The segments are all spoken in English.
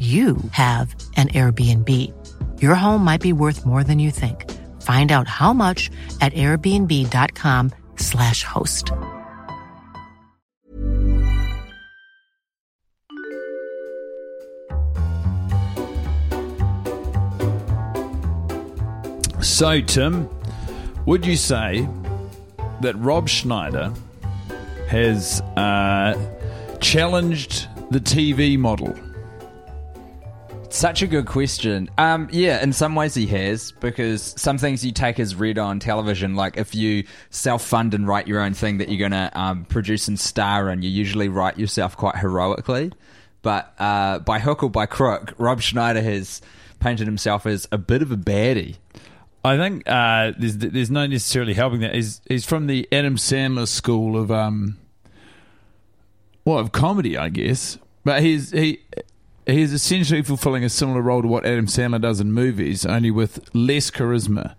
you have an Airbnb. Your home might be worth more than you think. Find out how much at airbnb.com/host. So, Tim, would you say that Rob Schneider has challenged the TV model? Such a good question. Yeah, in some ways he has, because some things you take as read on television, like if you self-fund and write your own thing that you're going to produce and star in, you usually write yourself quite heroically. But by hook or by crook, Rob Schneider has painted himself as a bit of a baddie. I think there's no necessarily helping that. He's from the Adam Sandler school of, of comedy, I guess. But He's essentially fulfilling a similar role to what Adam Sandler does in movies, only with less charisma.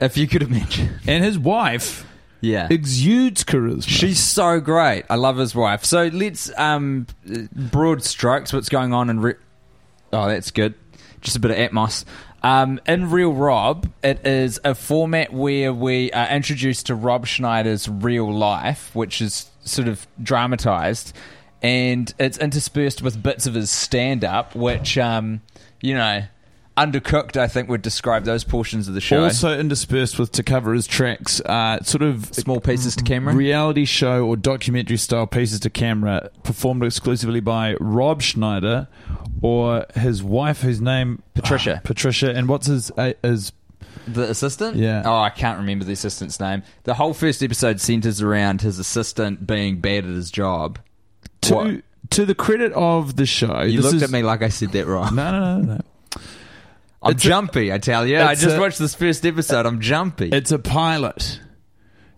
If you could imagine. And his wife exudes charisma. She's so great. I love his wife. So let's, broad strokes, what's going on in... oh, that's good. Just a bit of Atmos. In Real Rob, it is a format where we are introduced to Rob Schneider's real life, which is sort of dramatized. And it's interspersed with bits of his stand-up, which, undercooked, I think, would describe those portions of the show. Also interspersed with, to cover his tracks, sort of... small pieces to camera? Reality show or documentary-style pieces to camera, performed exclusively by Rob Schneider or his wife, whose name... Patricia. Patricia. And what's his... the assistant? Yeah. Oh, I can't remember the assistant's name. The whole first episode centers around his assistant being bad at his job. To the credit of the show... You looked at me like I said that wrong. No. I'm jumpy, I tell you. I just watched this first episode. I'm jumpy. It's a pilot.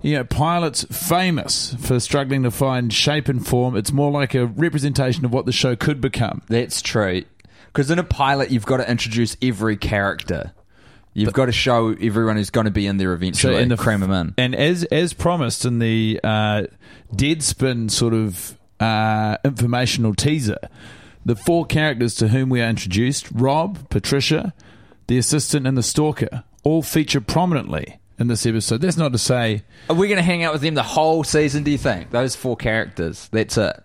You know, pilots famous for struggling to find shape and form. It's more like a representation of what the show could become. That's true. Because in a pilot, you've got to introduce every character. You've got to show everyone who's going to be in there eventually and cram them in. And as promised in the Deadspin sort of... informational teaser. The four characters to whom we are introduced, Rob, Patricia, the assistant and the stalker, all feature prominently in this episode. That's not to say... Are we going to hang out with them the whole season, do you think? Those four characters. That's it.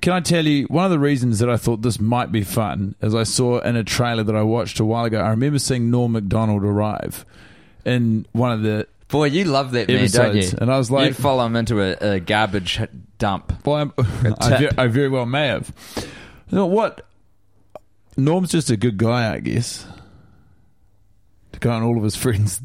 Can I tell you, one of the reasons that I thought this might be fun is I saw in a trailer that I watched a while ago, I remember seeing Norm Macdonald arrive in one of the... Boy, you love that episodes, man, don't you? And I was like... You'd follow him into a garbage dump. Boy, I very well may have. You know what? Norm's just a good guy, I guess. To go on all of his friends'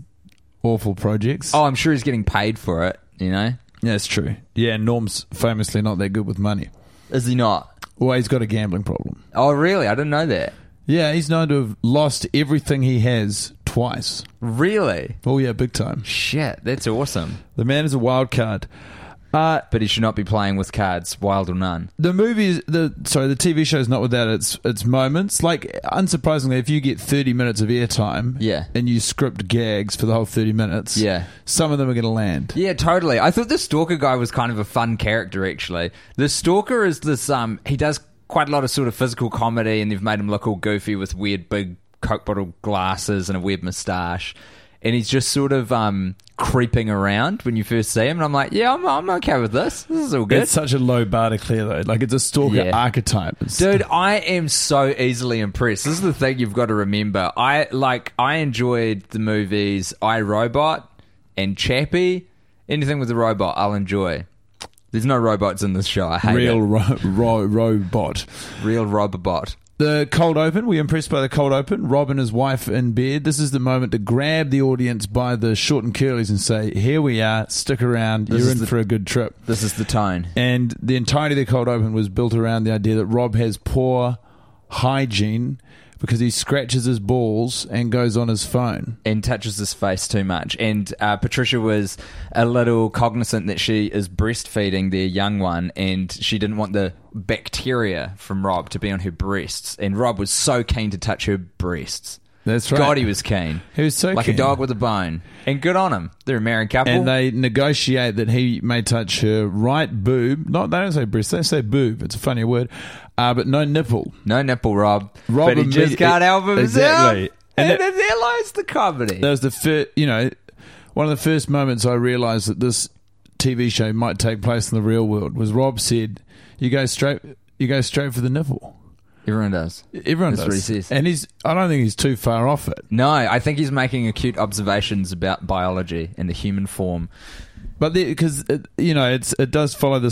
awful projects. Oh, I'm sure he's getting paid for it, you know? Yeah, it's true. Yeah, Norm's famously not that good with money. Is he not? Well, he's got a gambling problem. Oh, really? I didn't know that. Yeah, he's known to have lost everything he has twice. Really? Oh, yeah, big time. Shit, that's awesome. The man is a wild card. But he should not be playing with cards, wild or none. The TV show is not without its moments. Like, unsurprisingly, if you get 30 minutes of airtime and you script gags for the whole 30 minutes, some of them are going to land. Yeah, totally. I thought the stalker guy was kind of a fun character, actually. The stalker is this, he does... quite a lot of sort of physical comedy, and they've made him look all goofy with weird big Coke bottle glasses and a weird moustache. and he's just sort of creeping around when you first see him. And I'm like, yeah, I'm okay with this. This is all good. It's such a low bar to clear, though. Like, it's a stalker archetype. Dude, I am so easily impressed. This is the thing you've got to remember. I enjoyed the movies I, Robot and Chappie. Anything with a robot, I'll enjoy. There's no robots in this show. I hate Real Robot. Real Robobot. The cold open. We're impressed by the cold open. Rob and his wife in bed. This is the moment to grab the audience by the short and curlies and say, here we are, stick around, you're in for a good trip. This is the tone. And the entirety of the cold open was built around the idea that Rob has poor hygiene because he scratches his balls and goes on his phone. And touches his face too much. And Patricia was a little cognizant that she is breastfeeding their young one, and she didn't want the bacteria from Rob to be on her breasts. And Rob was so keen to touch her breasts. That's right. God, he was keen. He was so keen. Like a dog with a bone. And good on him. They're a married couple. And they negotiate that he may touch her right boob. Not, they don't say breast, they say boob. It's a funny word. But no nipple. No nipple, Rob but he just can't help himself. Exactly. And there lies the comedy. That was the first, one of the first moments I realised that this TV show might take place in the real world was Rob said, you go straight for the nipple. Everyone does. That's what he says. And I don't think he's too far off it. No, I think he's making acute observations about biology and the human form. But because it does follow the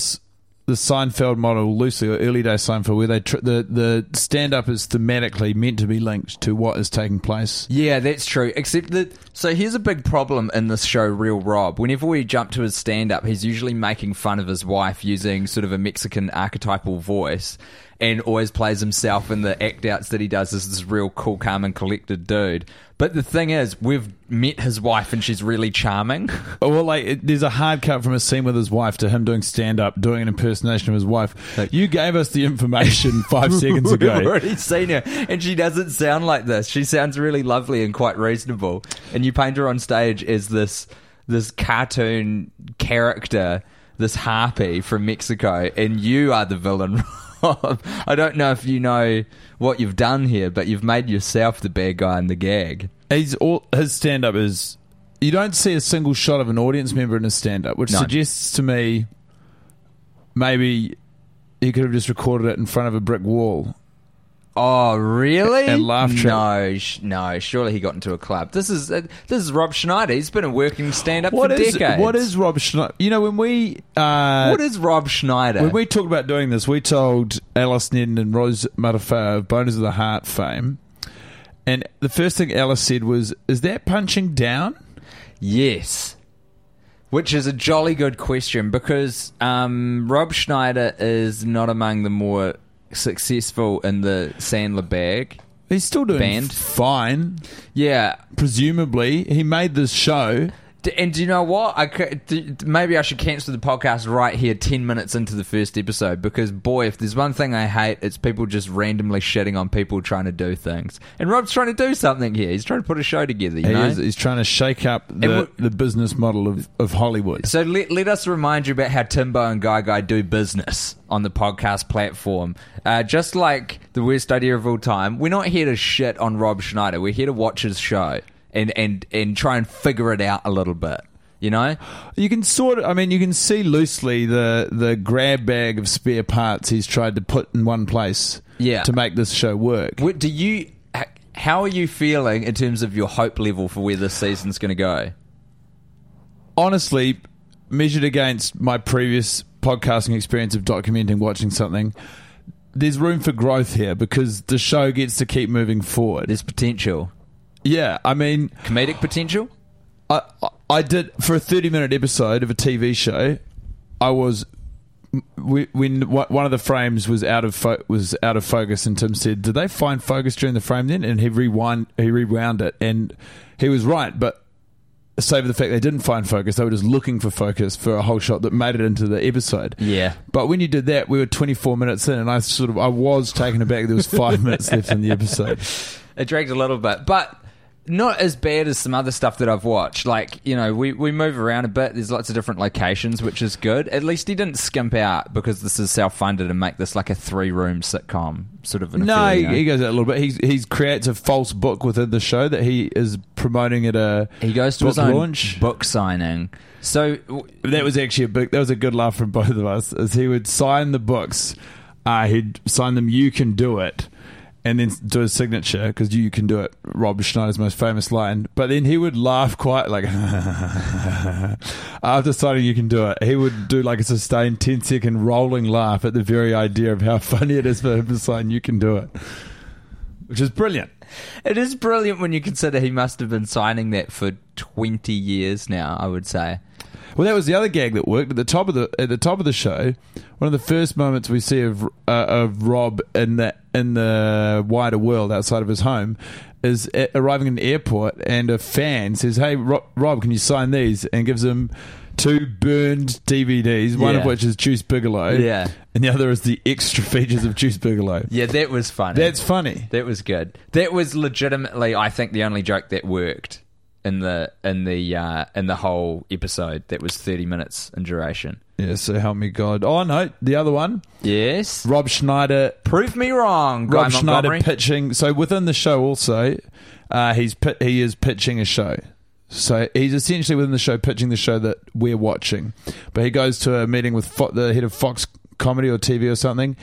Seinfeld model loosely, or early day Seinfeld, where they the stand up is thematically meant to be linked to what is taking place. Yeah, that's true. Except that, so here's a big problem in this show, Real Rob. Whenever we jump to his stand up, he's usually making fun of his wife using sort of a Mexican archetypal voice. And always plays himself in the act-outs that he does as this real cool, calm, and collected dude. But the thing is, we've met his wife and she's really charming. Oh, well, there's a hard cut from a scene with his wife to him doing stand-up, doing an impersonation of his wife. Like, you gave us the information 5 seconds ago. We've already seen her. And she doesn't sound like this. She sounds really lovely and quite reasonable. And you paint her on stage as this cartoon character, this harpy from Mexico, and you are the villain. I don't know if you know what you've done here, but you've made yourself the bad guy in the gag. His stand-up is... You don't see a single shot of an audience member in his stand-up, which suggests to me maybe he could have just recorded it in front of a brick wall. Oh, really? And laughed. No, surely he got into a club. This is Rob Schneider. He's been a working stand-up for decades. What is Rob Schneider? When we... what is Rob Schneider? When we talked about doing this, we told Alice Nind and Rose Matafeo of Bones of the Heart fame, and the first thing Alice said was, is that punching down? Yes. Which is a jolly good question, because Rob Schneider is not among the more... successful in the Sandler bag. He's still doing fine. Yeah. Presumably. He made this show. And do you know what? Maybe I should cancel the podcast right here 10 minutes into the first episode, because, boy, if there's one thing I hate, it's people just randomly shitting on people trying to do things. And Rob's trying to do something here. He's trying to put a show together, He's trying to shake up the business model of Hollywood. So let us remind you about how Timbo and Guy Guy do business on the podcast platform. Just like the worst idea of all time, we're not here to shit on Rob Schneider. We're here to watch his show. And try and figure it out a little bit, You can sort of... you can see loosely the grab bag of spare parts he's tried to put in one place to make this show work. How are you feeling in terms of your hope level for where this season's going to go? Honestly, measured against my previous podcasting experience of documenting, watching something... There's room for growth here because the show gets to keep moving forward. There's potential. Yeah, comedic potential? I did, for a 30-minute episode of a TV show, when one of the frames was out of focus, and Tim said, did they find focus during the frame then? And he rewound it, and he was right, but save for the fact they didn't find focus, they were just looking for focus for a whole shot that made it into the episode. Yeah. But when you did that, we were 24 minutes in, and I was taken aback. There was 5 minutes left in the episode. It dragged a little bit, but... not as bad as some other stuff that I've watched. Like, you know, we move around a bit. There's lots of different locations, which is good. At least he didn't skimp out because this is self-funded and make this like a 3-room sitcom sort of an affair, you know? He goes out a little bit. He creates a false book within the show that he is promoting at a He goes to book his own launch. Book signing. So that was actually that was a good laugh from both of us, is he would sign the books. He'd sign them, "You can do it," and then do his signature, because "you can do it," Rob Schneider's most famous line. But then he would laugh quite like after signing "you can do it," he would do like a sustained 10-second rolling laugh at the very idea of how funny it is for him to sign "you can do it," which is brilliant. It is brilliant when you consider he must have been signing that for 20 years now, I would say. Well, that was the other gag that worked at the top of the show. One of the first moments we see of Rob in the wider world outside of his home is arriving in an airport, and a fan says, "Hey, Rob, can you sign these?" and gives him 2 burned DVDs, one of which is Deuce Bigalow, and the other is the extra features of Deuce Bigalow. Yeah, that was funny. That's funny. That was good. That was legitimately, I think, the only joke that worked in the whole episode that was 30 minutes in duration. Yeah, so help me God. Oh, no, the other one. Yes. Rob Schneider. Prove me wrong, Guy Rob Montgomery. Schneider pitching. So within the show also, he is pitching a show. So he's essentially within the show pitching the show that we're watching. But he goes to a meeting with the head of Fox Comedy or TV or something,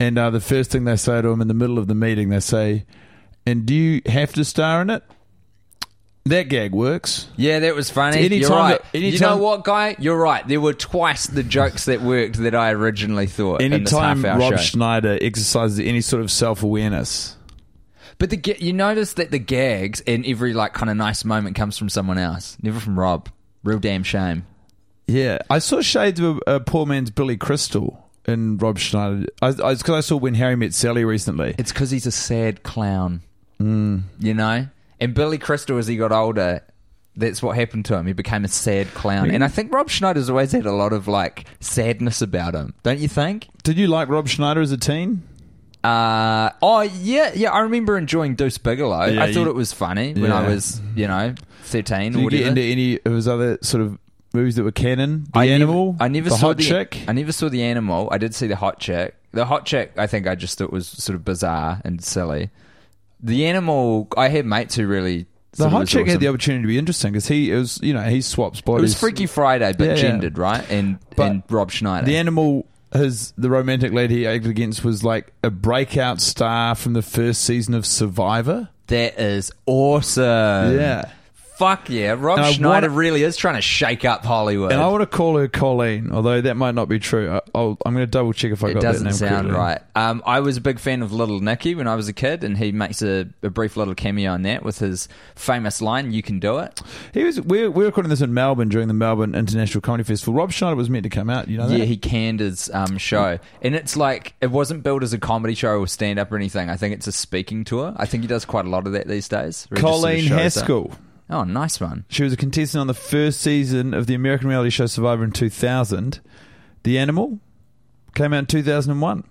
and the first thing they say to him in the middle of the meeting, they say, "And do you have to star in it?" That gag works. Yeah, that was funny. You're right. You know what, Guy? You're right. There were twice the jokes that worked that I originally thought. Anytime Rob Schneider exercises any sort of self-awareness. But you notice that the gags and every like kind of nice moment comes from someone else, never from Rob. Real damn shame. Yeah, I saw shades of a poor man's Billy Crystal in Rob Schneider. It's because I saw When Harry Met Sally recently. It's because he's a sad clown, you know. And Billy Crystal, as he got older, that's what happened to him. He became a sad clown. And I think Rob Schneider's always had a lot of, like, sadness about him. Don't you think? Did you like Rob Schneider as a teen? Yeah. I remember enjoying Deuce Bigalow. Yeah, I thought it was funny when I was, 13 or whatever. Did you get into any of his other sort of movies that were canon? I never saw The Animal. I did see The Hot Chick. The Hot Chick, I think I just thought was sort of bizarre and silly. The Animal, I had mates who really... The Hot Chick had the opportunity to be interesting because he swaps bodies. It was Freaky Friday, but gendered, right? And Rob Schneider. The Animal, the romantic lead he acted against was like a breakout star from the first season of Survivor. That is awesome. Yeah. Fuck yeah. Rob Schneider really is trying to shake up Hollywood. And I want to call her Colleen, although that might not be true. I'm going to double check if I got that name correctly. It doesn't sound right. I was a big fan of Little Nicky when I was a kid, and he makes a brief little cameo in that with his famous line, "You can do it." We're recording this in Melbourne during the Melbourne International Comedy Festival. Rob Schneider was meant to come out, you know that? Yeah, he canned his show. And it's like, it wasn't billed as a comedy show or stand-up or anything. I think it's a speaking tour. I think he does quite a lot of that these days. Colleen Haskell. Oh, nice one. She was a contestant on the first season of the American reality show Survivor in 2000. The Animal came out in 2001.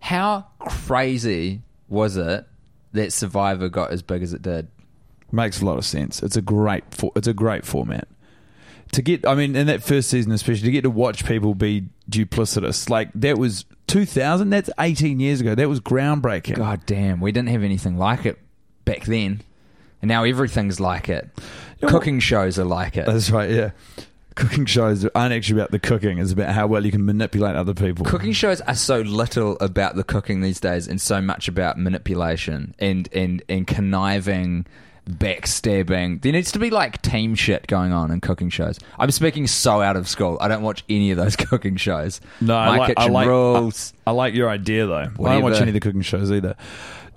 How crazy was it that Survivor got as big as it did? Makes a lot of sense. It's a great format. In that first season especially, to get to watch people be duplicitous. Like, that was 2000? That's 18 years ago. That was groundbreaking. God damn, we didn't have anything like it back then. And now everything's like it. Cooking shows are like it. That's right, yeah. Cooking shows aren't actually about the cooking. It's about how well you can manipulate other people. Cooking shows are so little about the cooking these days and so much about manipulation and conniving, backstabbing. There needs to be, like, team shit going on in cooking shows. I'm speaking so out of school. I don't watch any of those cooking shows. No, Rules. I like your idea, though. Whatever. I don't watch any of the cooking shows either.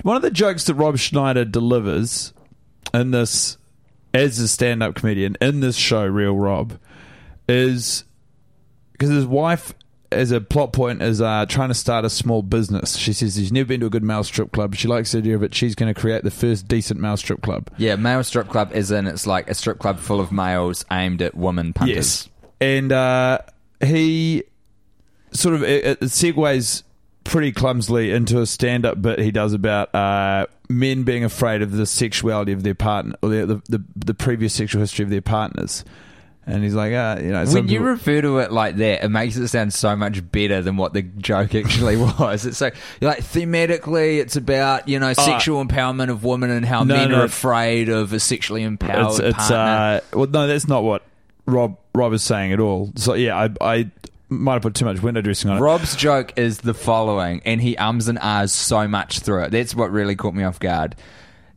One of the jokes that Rob Schneider delivers... in this, as a stand-up comedian, in this show, Real Rob, is because his wife, as a plot point, is trying to start a small business. She says she's never been to a good male strip club. She likes the idea of it. She's going to create the first decent male strip club. Yeah, male strip club as in it's like a strip club full of males aimed at women punters. Yes. And he sort of segues pretty clumsily into a stand-up bit he does about men being afraid of the sexuality of their partner, or the previous sexual history of their partners. And he's like, you know. When you refer to it like that, it makes it sound so much better than what the joke actually was. It's like, you're like, thematically, it's about, you know, sexual empowerment of women and how men are afraid of a sexually empowered partner. Well, no, that's not what Rob is saying at all. So, yeah, I might have put too much window dressing on it. Rob's joke is the following, and he ums and ahs so much through it. That's what really caught me off guard.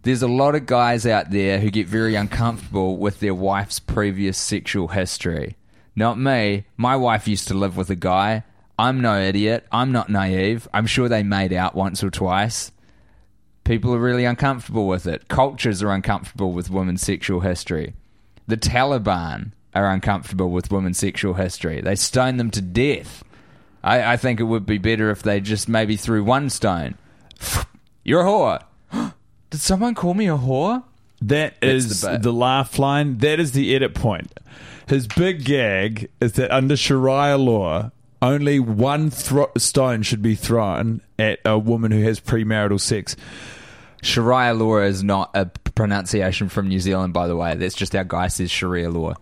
There's a lot of guys out there who get very uncomfortable with their wife's previous sexual history. Not me. My wife used to live with a guy. I'm no idiot. I'm not naive. I'm sure they made out once or twice. People are really uncomfortable with it. Cultures are uncomfortable with women's sexual history. The Taliban are uncomfortable with women's sexual history. They stone them to death. I think it would be better if they just maybe threw one stone. You're a whore. Did someone call me a whore? That's the laugh line. That is the edit point. His big gag is that under Sharia law, only one stone should be thrown at a woman who has premarital sex. Sharia law is not a pronunciation from New Zealand, by the way. That's just our guy says Sharia law.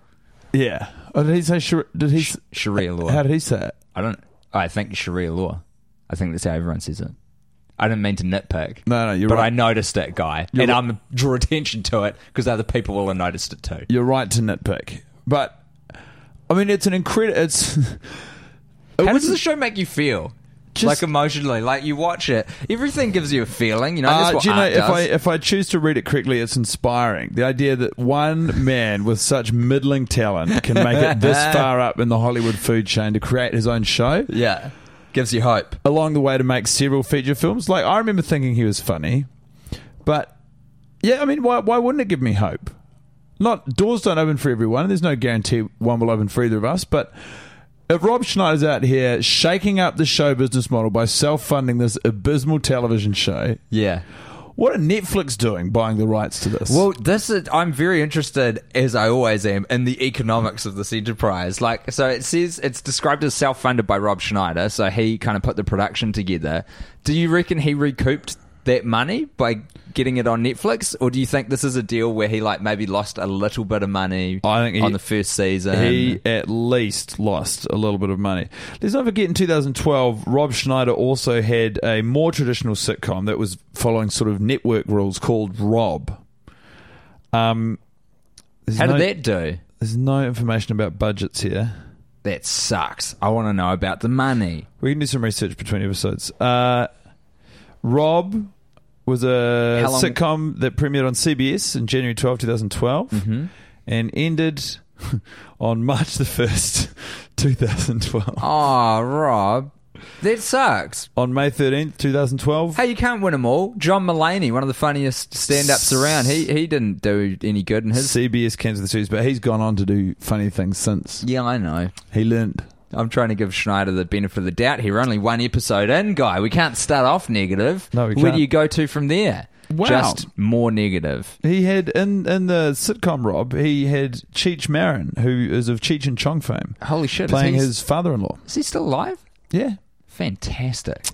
Yeah. Oh, did he say Sharia law? How did he say it? I think Sharia law. I think that's how everyone says it. I didn't mean to nitpick. No, you're right. But I noticed that guy. I'm draw attention to it because other people will have noticed it too. You're right to nitpick. But, I mean, it's an incredible... How does the show make you feel? Just, like, emotionally? Like, you watch it. Everything gives you a feeling. You know, that's what art does. If I choose to read it correctly, it's inspiring. The idea that one man with such middling talent can make it this far up in the Hollywood food chain to create his own show. Yeah. Gives you hope. Along the way to make several feature films. Like, I remember thinking he was funny. But, yeah, I mean, why wouldn't it give me hope? Doors don't open for everyone. There's no guarantee one will open for either of us. But if Rob Schneider's out here shaking up the show business model by self-funding this abysmal television show... Yeah. What are Netflix doing buying the rights to this? Well, I'm very interested, as I always am, in the economics of this enterprise. Like, so it says it's described as self-funded by Rob Schneider, so he kind of put the production together. Do you reckon he recouped that money by getting it on Netflix? Or do you think this is a deal where he like maybe lost a little bit of money on the first season? He at least lost a little bit of money. Let's not forget in 2012, Rob Schneider also had a more traditional sitcom that was following sort of network rules called Rob. How did that do? There's no information about budgets here. That sucks. I want to know about the money. We can do some research between episodes. Rob was a sitcom that premiered on CBS in January 12, 2012, and ended on March the 1st, 2012. Oh, Rob. That sucks. On May 13th, 2012. Hey, you can't win them all. John Mulaney, one of the funniest stand-ups around, he didn't do any good in his... CBS cancelled the series, but he's gone on to do funny things since. Yeah, I know. He learned... I'm trying to give Schneider the benefit of the doubt here. Only one episode in, guy. We can't start off negative. No, we can't. Where do you go to from there? Wow. Just more negative. He had, in the sitcom Rob, he had Cheech Marin, who is of Cheech and Chong fame. Holy shit. Playing his father-in-law. Is he still alive? Yeah. Fantastic.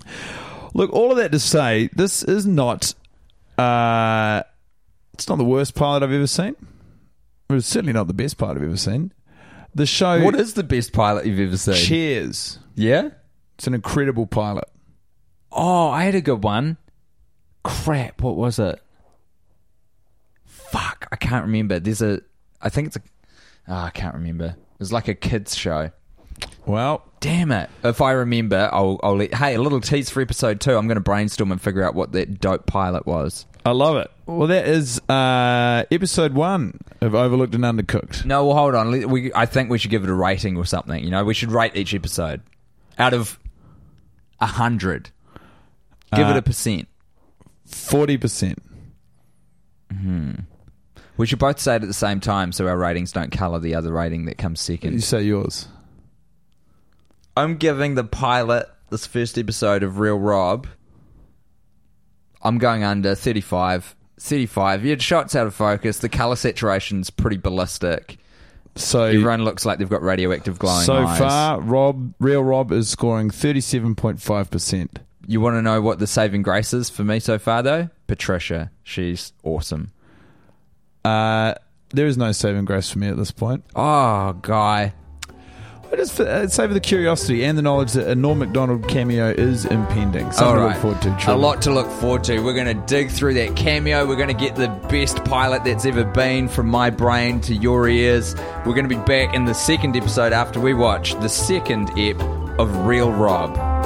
Look, all of that to say, this is not... it's not the worst pilot I've ever seen. It's certainly not the best pilot I've ever seen. The show... What is the best pilot you've ever seen? Cheers. Yeah? It's an incredible pilot. Oh, I had a good one. Crap, what was it? Fuck, I can't remember. There's a... I think it's a... Oh, I can't remember. It was like a kids show. Well... Damn it. If I remember, I'll let... Hey, a little tease for episode 2. I'm going to brainstorm and figure out what that dope pilot was. I love it. Well, that is episode 1 of Overlooked and Undercooked. No, well, hold on. I think we should give it a rating or something. You know, we should rate each episode out of 100. Give it a percent. 40%. Hmm. We should both say it at the same time so our ratings don't colour the other rating that comes second. You say yours. I'm giving the pilot, this first episode of Real Rob... I'm going under 35. 35. Your shot's out of focus. The colour saturation's pretty ballistic. So everyone looks like they've got radioactive glowing eyes. So far, Real Rob is scoring 37.5%. You want to know what the saving grace is for me so far, though? Patricia. She's awesome. There is no saving grace for me at this point. Oh, Guy. I just savor the curiosity and the knowledge that a Norm Macdonald cameo is impending. Something to look forward to. Children. A lot to look forward to. We're going to dig through that cameo. We're going to get the best pilot that's ever been from my brain to your ears. We're going to be back in the second episode after we watch the second ep of Real Rob.